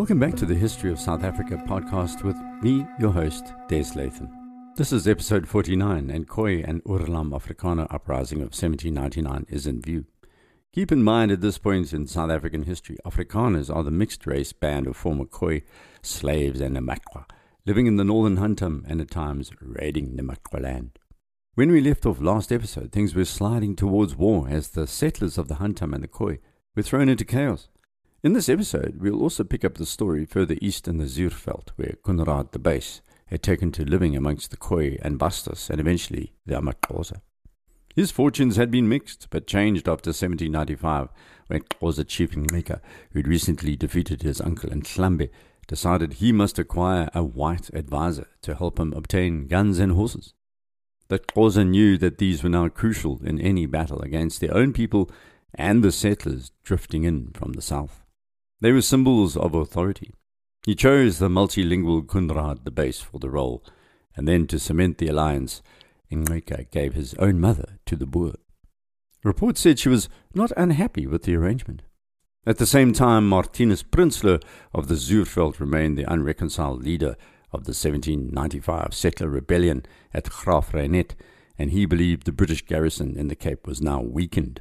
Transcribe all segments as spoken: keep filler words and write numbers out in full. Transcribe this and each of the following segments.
Welcome back to the History of South Africa podcast with me, your host, Des Latham. This is episode forty-nine, and Khoe and Oorlam Afrikaaner uprising of seventeen ninety-nine is in view. Keep in mind at this point in South African history, Afrikaners are the mixed-race band of former Khoe, slaves and Namaqualand, living in the northern Huntum and at times raiding Namaqualand. When we left off last episode, things were sliding towards war as the settlers of the Huntum and the Khoe were thrown into chaos. In this episode, we'll also pick up the story further east in the Zuurveld, where Coenraad de Buys had taken to living amongst the Khoe and basters and eventually the amaXhosa. His fortunes had been mixed, but changed after seventeen ninety-five, when Xhosa chief Ngqika, who had recently defeated his uncle Ndlambe, decided he must acquire a white advisor to help him obtain guns and horses. The Xhosa knew that these were now crucial in any battle against their own people and the settlers drifting in from the south. They were symbols of authority. He chose the multilingual Coenraad de Buys for the role, and then to cement the alliance, Ngqika gave his own mother to the Boer. Reports said she was not unhappy with the arrangement. At the same time, Martinus Prinsloo of the Zuurveld remained the unreconciled leader of the seventeen ninety-five settler rebellion at Graafrenet, and he believed the British garrison in the Cape was now weakened.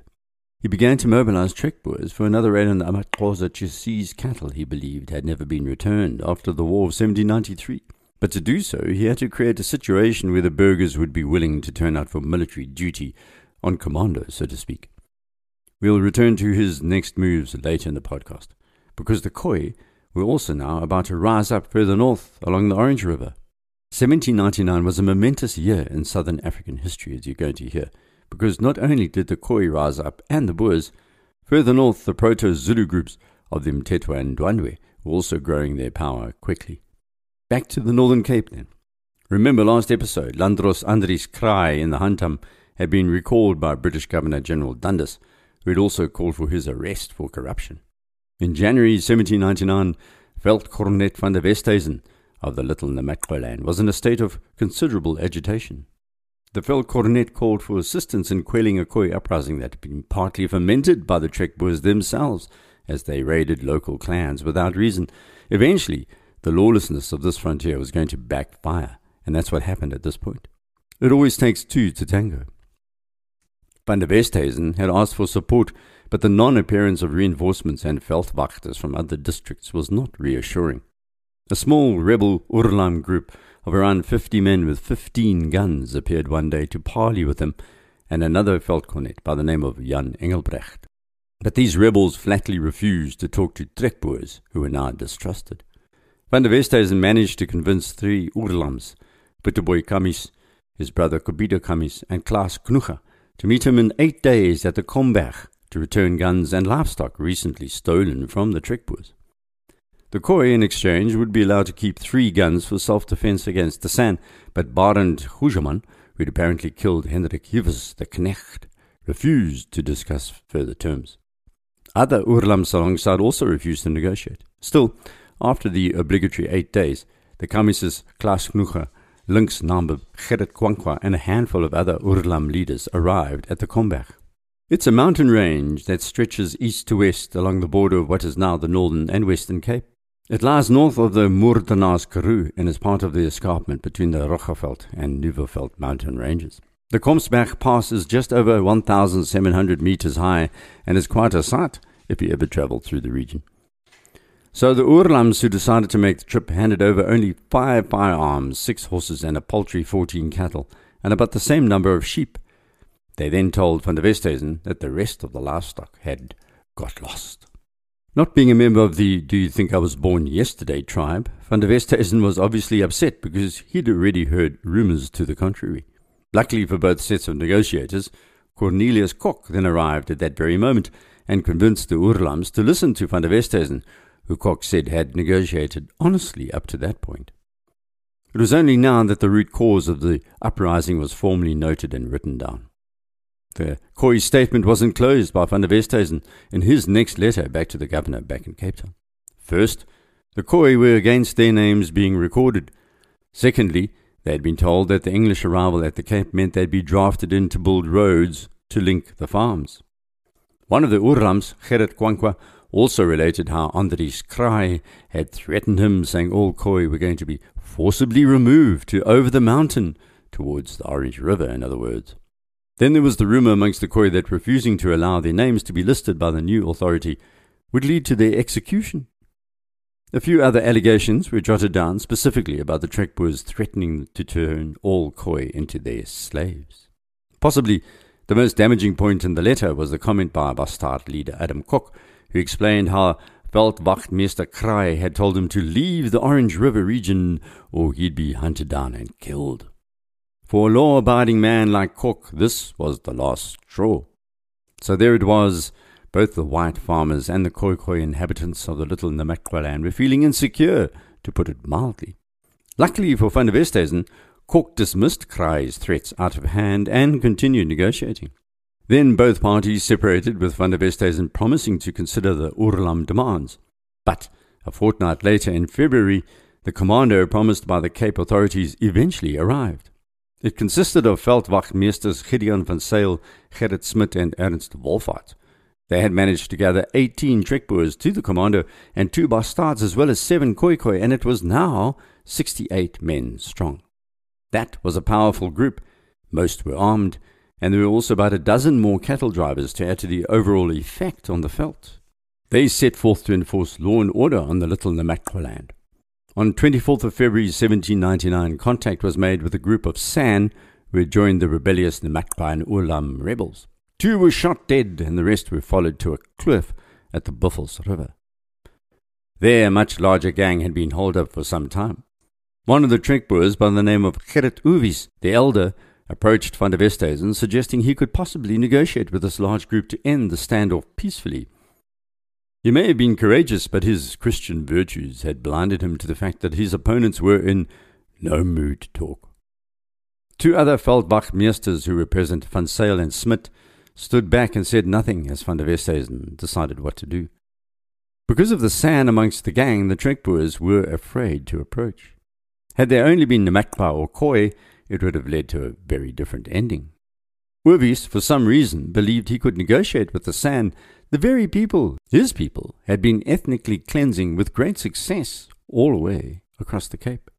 He began to mobilize Trek Boers for another raid on the amaXhosa to seize cattle he believed had never been returned after the War of seventeen ninety-three. But to do so, he had to create a situation where the burghers would be willing to turn out for military duty, on commando, so to speak. We'll return to his next moves later in the podcast, because the Khoe were also now about to rise up further north along the Orange River. seventeen ninety-nine was a momentous year in southern African history, as you're going to hear, because not only did the Khoe rise up and the Boers, further north the proto-Zulu groups of the Mthethwa and Ndwandwe were also growing their power quickly. Back to the Northern Cape then. Remember last episode, Landros Andris Krai in the Huntum had been recalled by British Governor General Dundas, who had also called for his arrest for corruption. In January seventeen ninety-nine, Veldtcornet van der Westhuizen of the Little Namaqualand was in a state of considerable agitation. The Veldtcornet called for assistance in quelling a Khoe uprising that had been partly fomented by the Trek Boers themselves as they raided local clans without reason. Eventually, the lawlessness of this frontier was going to backfire, and that's what happened at this point. It always takes two to tango. Van der Westhuizen had asked for support, but the non-appearance of reinforcements and Veldwachters from other districts was not reassuring. A small rebel Oorlam group of around fifty men with fifteen guns appeared one day to parley with him and another Veldtcornet by the name of Jan Engelbrecht. But these rebels flatly refused to talk to Trek Boers, who were now distrusted. Van der Westhuizen managed to convince three Oorlams, Bitterboy Kamis, his brother Kubido Kamis, and Klaas Knucha, to meet him in eight days at the Komberg to return guns and livestock recently stolen from the Trek Boers. The Khoe, in exchange, would be allowed to keep three guns for self-defense against the San, but Barend Hujeman, who had apparently killed Hendrik Hyves, the Knecht, refused to discuss further terms. Other Oorlams alongside also refused to negotiate. Still, after the obligatory eight days, the Kamises Klaas Knucha, Links Ndlambe, Gerrit Kwankwa, and a handful of other Oorlam leaders arrived at the Komberg. It's a mountain range that stretches east to west along the border of what is now the Northern and Western Cape. It lies north of the Moordenaars Karoo and is part of the escarpment between the Roggeveld and Nieuweveld mountain ranges. The Komberg Pass is just over one thousand seven hundred meters high and is quite a sight if you ever travel through the region. So the Oorlams who decided to make the trip handed over only five firearms, six horses and a paltry fourteen cattle, and about the same number of sheep. They then told van der Westhuizen that the rest of the livestock had got lost. Not being a member of the Do You Think I Was Born Yesterday tribe, van der Westhuizen was obviously upset because he'd already heard rumours to the contrary. Luckily for both sets of negotiators, Cornelius Kok then arrived at that very moment and convinced the Oorlams to listen to van der Westhuizen, who Kok said had negotiated honestly up to that point. It was only now that the root cause of the uprising was formally noted and written down. The Khoe statement was enclosed by van der Westhuizen in his next letter back to the governor back in Cape Town. First, the Khoe were against their names being recorded. Secondly, they had been told that the English arrival at the Cape meant they'd be drafted in to build roads to link the farms. One of the Oorlams, Gerrit Kwankwa, also related how Andris Krai had threatened him, saying all Khoe were going to be forcibly removed to over the mountain towards the Orange River, in other words. Then there was the rumour amongst the Khoe that refusing to allow their names to be listed by the new authority would lead to their execution. A few other allegations were jotted down specifically about the Trekboers threatening to turn all Khoe into their slaves. Possibly the most damaging point in the letter was the comment by Bastard leader Adam Kok, who explained how Veldwachtmeester Krai had told him to leave the Orange River region or he'd be hunted down and killed. For a law-abiding man like Kok, this was the last straw. So there it was. Both the white farmers and the Khoe Khoe inhabitants of the little Namaqualand were feeling insecure, to put it mildly. Luckily for van der Westhuizen, Kok dismissed Krai's threats out of hand and continued negotiating. Then both parties separated, with van der Westhuizen promising to consider the Oorlam demands. But a fortnight later, in February, the commando promised by the Cape authorities eventually arrived. It consisted of Veldwachtmeesters Gideon van Sale, Gerrit Smit and Ernst Wolfart. They had managed to gather eighteen Trekboers to the commando and two Bastards, as well as seven Khoe Khoe, and it was now sixty-eight men strong. That was a powerful group. Most were armed, and there were also about a dozen more cattle drivers to add to the overall effect on the veld. They set forth to enforce law and order on the little Namaqualand. On twenty-fourth of February seventeen ninety-nine, contact was made with a group of San who had joined the rebellious Namakwa and Oorlam rebels. Two were shot dead, and the rest were followed to a cliff at the Buffels River. There, a much larger gang had been holed up for some time. One of the Trekboers, by the name of Gerrit Owies, the elder, approached van der Westhuizen, suggesting he could possibly negotiate with this large group to end the standoff peacefully. He may have been courageous, but his Christian virtues had blinded him to the fact that his opponents were in no mood to talk. Two other Veldwachtmeesters who were present, Van Sale and Smit, stood back and said nothing as van der Westhuizen decided what to do. Because of the sand amongst the gang, the Trekboers were afraid to approach. Had there only been Namakwa or Khoe, it would have led to a very different ending. Owies, for some reason, believed he could negotiate with the San, the very people, his people, had been ethnically cleansing with great success all the way across the Cape.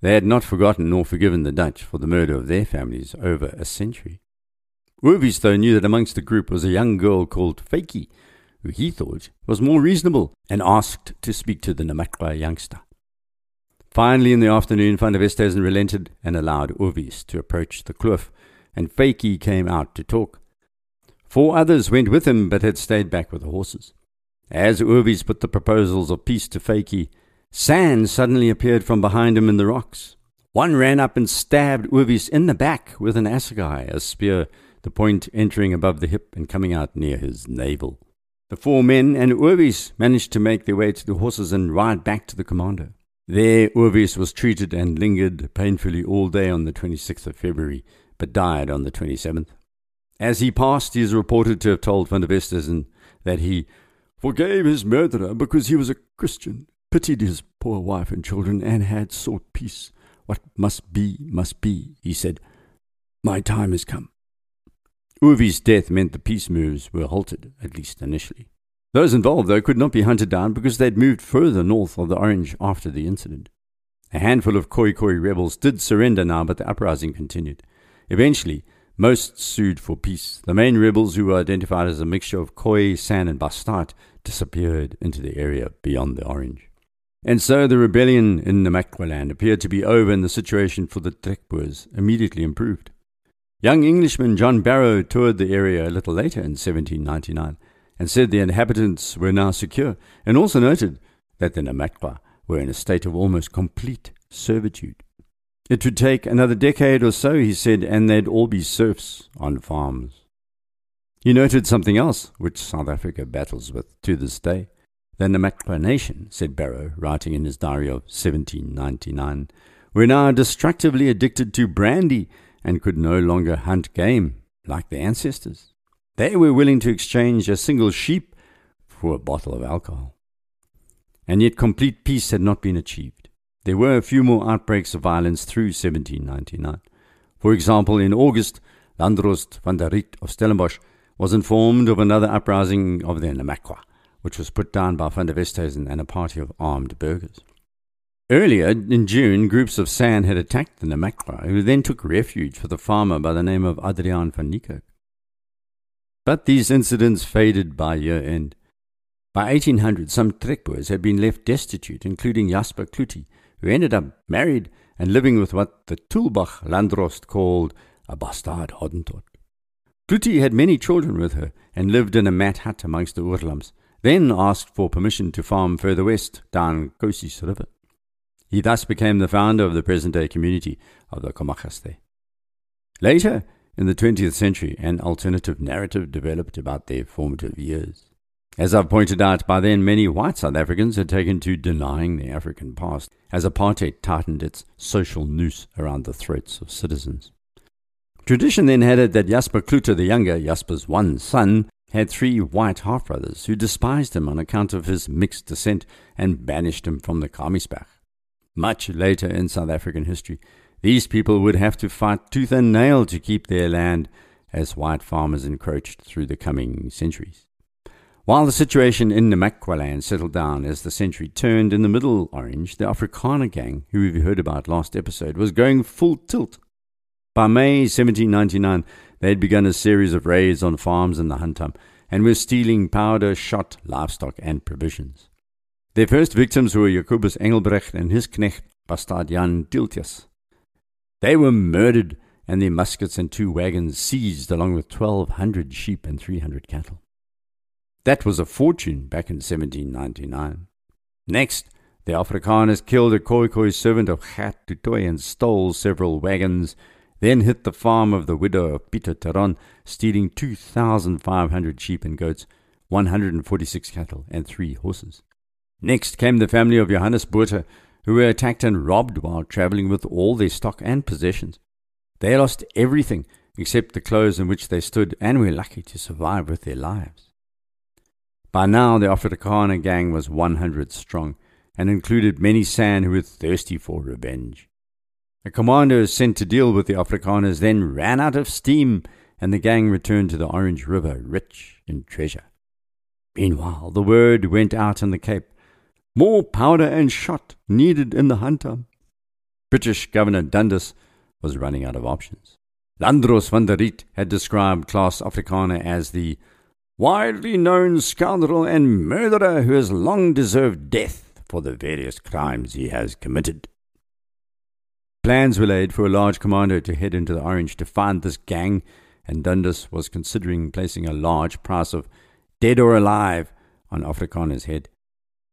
They had not forgotten nor forgiven the Dutch for the murder of their families over a century. Owies, though, knew that amongst the group was a young girl called Faki, who he thought was more reasonable, and asked to speak to the Namakwa youngster. Finally, in the afternoon, van der Westhuizen relented and allowed Owies to approach the kloof, and Faki came out to talk. Four others went with him, but had stayed back with the horses. As Owies put the proposals of peace to Faki, Sand suddenly appeared from behind him in the rocks. One ran up and stabbed Owies in the back with an assegai, a spear, the point entering above the hip and coming out near his navel. The four men and Owies managed to make their way to the horses and ride back to the commando. There Owies was treated and lingered painfully all day on the twenty-sixth of February, but died on the twenty-seventh. As he passed, he is reported to have told van der Westhuizen that he forgave his murderer because he was a Christian, pitied his poor wife and children, and had sought peace. What must be, must be, he said. My time has come. Owies' death meant the peace moves were halted, at least initially. Those involved, though, could not be hunted down because they had moved further north of the Orange after the incident. A handful of Khoe Khoe rebels did surrender now, but the uprising continued. Eventually, most sued for peace. The main rebels, who were identified as a mixture of Khoe, San and Bastard, disappeared into the area beyond the Orange. And so the rebellion in Namaqualand appeared to be over, and the situation for the Trekboers immediately improved. Young Englishman John Barrow toured the area a little later in seventeen ninety-nine and said the inhabitants were now secure, and also noted that the Namakwa were in a state of almost complete servitude. It would take another decade or so, he said, and they'd all be serfs on farms. He noted something else, which South Africa battles with to this day. The Namakwa nation, said Barrow, writing in his diary of seventeen ninety-nine, were now destructively addicted to brandy and could no longer hunt game like their ancestors. They were willing to exchange a single sheep for a bottle of alcohol. And yet complete peace had not been achieved. There were a few more outbreaks of violence through seventeen ninety-nine. For example, in August, Landros van der Riet of Stellenbosch was informed of another uprising of the Namakwa, which was put down by van der Westhuizen and a party of armed burghers. Earlier, in June, groups of San had attacked the Namaqualand, who then took refuge with a farmer by the name of Adrian van de Jaasveld. But these incidents faded by year-end. By eighteen hundred, some trekboers had been left destitute, including Jasper Kluti, who ended up married and living with what the Tulbach Landrost called a bastard Hottentot. Kluti had many children with her and lived in a mat hut amongst the Oorlams, then asked for permission to farm further west, down Kosi's River. He thus became the founder of the present-day community of the Komagaste. Later, in the twentieth century, an alternative narrative developed about their formative years. As I've pointed out, by then many white South Africans had taken to denying their African past, as apartheid tightened its social noose around the throats of citizens. Tradition then had it that Jasper Kluter the Younger, Jasper's one son, had three white half-brothers who despised him on account of his mixed descent and banished him from the Kamiesberg. Much later in South African history, these people would have to fight tooth and nail to keep their land as white farmers encroached through the coming centuries. While the situation in Namaqualand settled down as the century turned, in the middle orange, the Afrikaaner gang, who we heard about last episode, was going full tilt. By May seventeen ninety-nine, they had begun a series of raids on farms in the Hantam and were stealing powder, shot, livestock and provisions. Their first victims were Jacobus Engelbrecht and his knecht, Bastard Jan Tieltjes. They were murdered and their muskets and two wagons seized, along with twelve hundred sheep and three hundred cattle. That was a fortune back in seventeen ninety-nine. Next, the Afrikaners killed a Khoikhoi servant of Khat Tutoy and stole several wagons, then hit the farm of the widow of Pieter Taron, stealing two thousand five hundred sheep and goats, one hundred forty-six cattle and three horses. Next came the family of Johannes Boerter, who were attacked and robbed while travelling with all their stock and possessions. They lost everything except the clothes in which they stood and were lucky to survive with their lives. By now the Afrikaner gang was one hundred strong and included many San who were thirsty for revenge. A commander sent to deal with the Afrikaners then ran out of steam and the gang returned to the Orange River rich in treasure. Meanwhile the word went out in the Cape. More powder and shot needed in the Hantam. British Governor Dundas was running out of options. Landros van der Riet had described Klaas Afrikaner as the widely known scoundrel and murderer who has long deserved death for the various crimes he has committed. Plans were laid for a large commando to head into the Orange to find this gang, and Dundas was considering placing a large price of dead or alive on Afrikaner's head.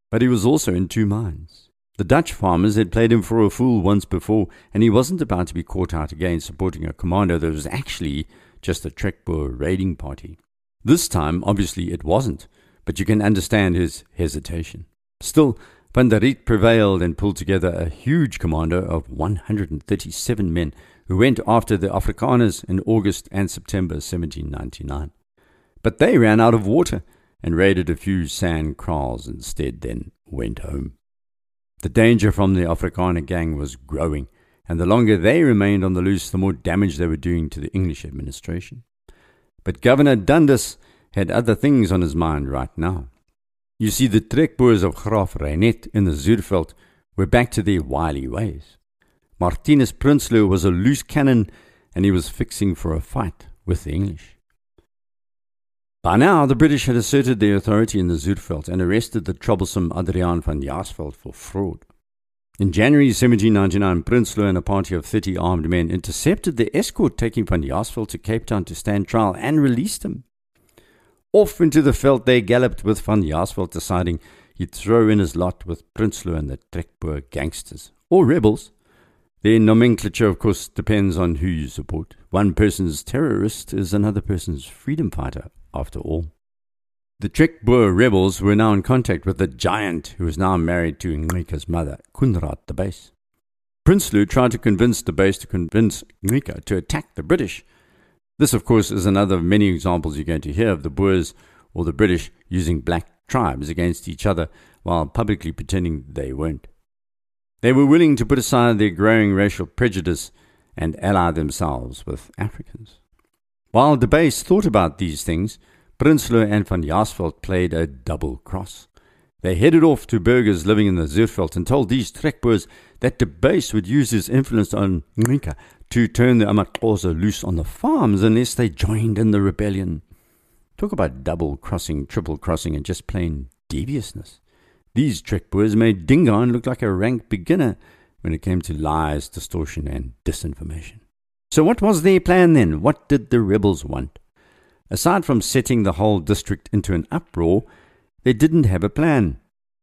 But he was also in two minds. The Dutch farmers had played him for a fool once before, and he wasn't about to be caught out again supporting a commando that was actually just a trekboer raiding party. This time, obviously, it wasn't, but you can understand his hesitation. Still, van der Riet prevailed and pulled together a huge commando of one hundred thirty-seven men who went after the Afrikaners in August and September seventeen ninety-nine. But they ran out of water and raided a few sand kraals instead, then went home. The danger from the Afrikaner gang was growing, and the longer they remained on the loose, the more damage they were doing to the English administration. But Governor Dundas had other things on his mind right now. You see, the trekboers of Graaf Reinet in the Zuurveld were back to their wily ways. Martinus Prinsloo was a loose cannon and he was fixing for a fight with the English. By now, the British had asserted their authority in the Zuurveld and arrested the troublesome Adrian van de Jaasveld for fraud. In January seventeen ninety-nine, Prinsloo and a party of thirty armed men intercepted the escort taking van de Jaasveld to Cape Town to stand trial and released him. Off into the veld they galloped, with van de Jaasveld deciding he'd throw in his lot with Prinsloo and the trekboer gangsters, or rebels. Their nomenclature, of course, depends on who you support. One person's terrorist is another person's freedom fighter, after all. The trekboer rebels were now in contact with the giant who was now married to Ngqika's mother, Coenraad de Buys. Prinsloo tried to convince de Buys to convince Ngqika to attack the British. This, of course, is another of many examples you're going to hear of the Boers or the British using black tribes against each other while publicly pretending they weren't. They were willing to put aside their growing racial prejudice and ally themselves with Africans. While de Buys thought about these things, Prinsloo and Van Jaasveld played a double cross. They headed off to burghers living in the Zuurveld and told these trekboers that de Buys would use his influence on Ngqika to turn the Amaxhosa loose on the farms unless they joined in the rebellion. Talk about double-crossing, triple-crossing, and just plain deviousness. These trekboers made Dingaan look like a rank beginner when it came to lies, distortion, and disinformation. So what was their plan then? What did the rebels want? Aside from setting the whole district into an uproar, they didn't have a plan.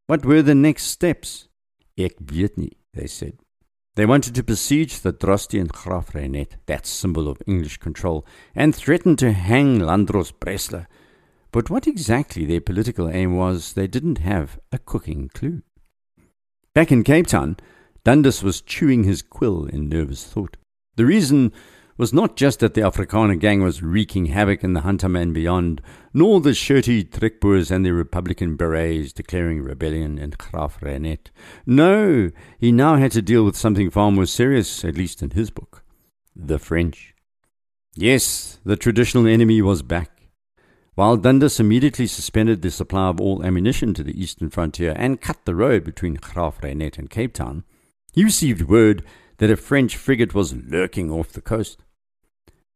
What were the next steps? Ek weet nie, they said. They wanted to besiege the Drosti and Graaf Reinet, that symbol of English control, and threatened to hang Landros Bresler. But what exactly their political aim was, they didn't have a cooking clue. Back in Cape Town, Dundas was chewing his quill in nervous thought. The reason was not just that the Afrikaaner gang was wreaking havoc in the Hunterman beyond, nor the shirty trekboers and the Republican berets declaring rebellion in Graaf Reinet. No, he now had to deal with something far more serious, at least in his book, the French. Yes, the traditional enemy was back. While Dundas immediately suspended the supply of all ammunition to the eastern frontier and cut the road between Graaf Reinet and Cape Town, he received word that a French frigate was lurking off the coast.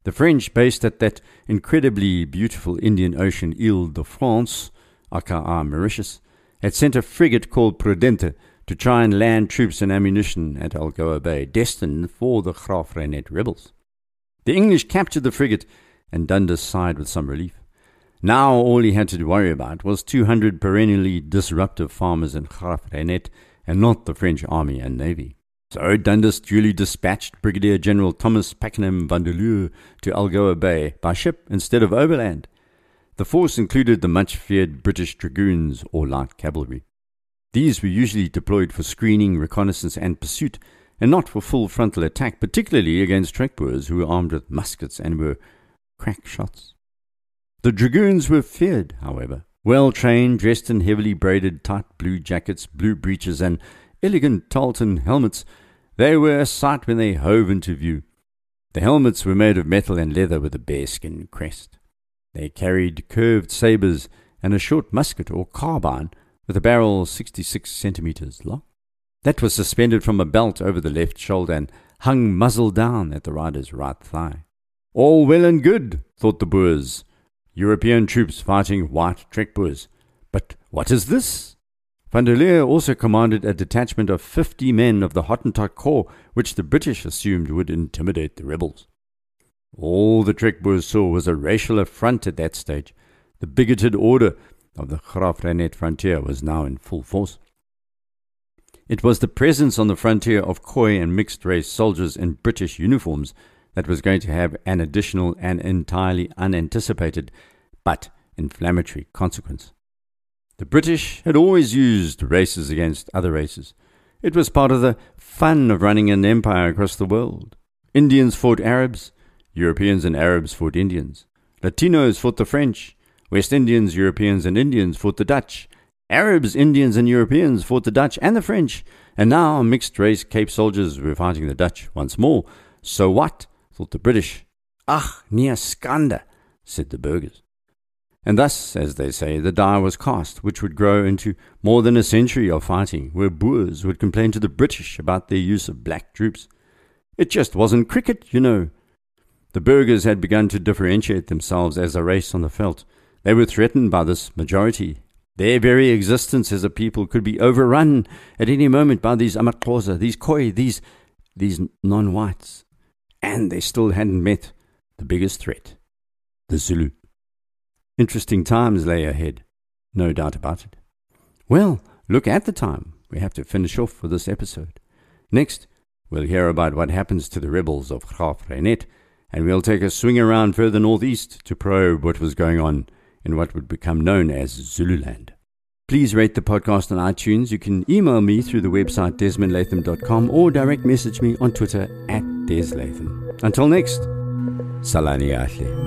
The French, based at that incredibly beautiful Indian Ocean Ile de France, aka Mauritius, had sent a frigate called Prudente to try and land troops and ammunition at Algoa Bay, destined for the Graaf Reinet rebels. The English captured the frigate, and Dundas sighed with some relief. Now all he had to worry about was two hundred perennially disruptive farmers in Graaf Reinet, and not the French army and navy. So Dundas duly dispatched Brigadier General Thomas Pakenham Vandeleur to Algoa Bay by ship instead of overland. The force included the much-feared British dragoons or light cavalry. These were usually deployed for screening, reconnaissance and pursuit, and not for full frontal attack, particularly against trekboers who were armed with muskets and were crack shots. The dragoons were feared, however. Well-trained, dressed in heavily braided tight blue jackets, blue breeches and elegant tarlatan helmets, they were a sight when they hove into view. The helmets were made of metal and leather with a bearskin crest. They carried curved sabres and a short musket or carbine with a barrel sixty-six centimetres long. That was suspended from a belt over the left shoulder and hung muzzle down at the rider's right thigh. All well and good, thought the Boers. European troops fighting white trekboers. But what is this? Vandeleur also commanded a detachment of fifty men of the Hottentot Corps, which the British assumed would intimidate the rebels. All the trekboers saw was a racial affront at that stage. The bigoted order of the Graaf Reinet frontier was now in full force. It was the presence on the frontier of Khoe and mixed-race soldiers in British uniforms that was going to have an additional and entirely unanticipated but inflammatory consequence. The British had always used races against other races. It was part of the fun of running an empire across the world. Indians fought Arabs, Europeans and Arabs fought Indians. Latinos fought the French, West Indians, Europeans and Indians fought the Dutch. Arabs, Indians and Europeans fought the Dutch and the French, and now mixed-race Cape soldiers were fighting the Dutch once more. So what? Thought the British. Ach, near Skanda, said the burghers. And thus, as they say, the die was cast, which would grow into more than a century of fighting, where Boers would complain to the British about their use of black troops. It just wasn't cricket, you know. The burghers had begun to differentiate themselves as a race on the veldt. They were threatened by this majority. Their very existence as a people could be overrun at any moment by these Amaxhosa, these Khoe, these, these non-whites. And they still hadn't met the biggest threat, the Zulu. Interesting times lay ahead, no doubt about it. Well, look at the time. We have to finish off for this episode. Next, we'll hear about what happens to the rebels of Graaf Reinet, and we'll take a swing around further northeast to probe what was going on in what would become known as Zululand. Please rate the podcast on iTunes. You can email me through the website desmond latham dot com or direct message me on Twitter at Des Latham. Until next, Salani Ahle.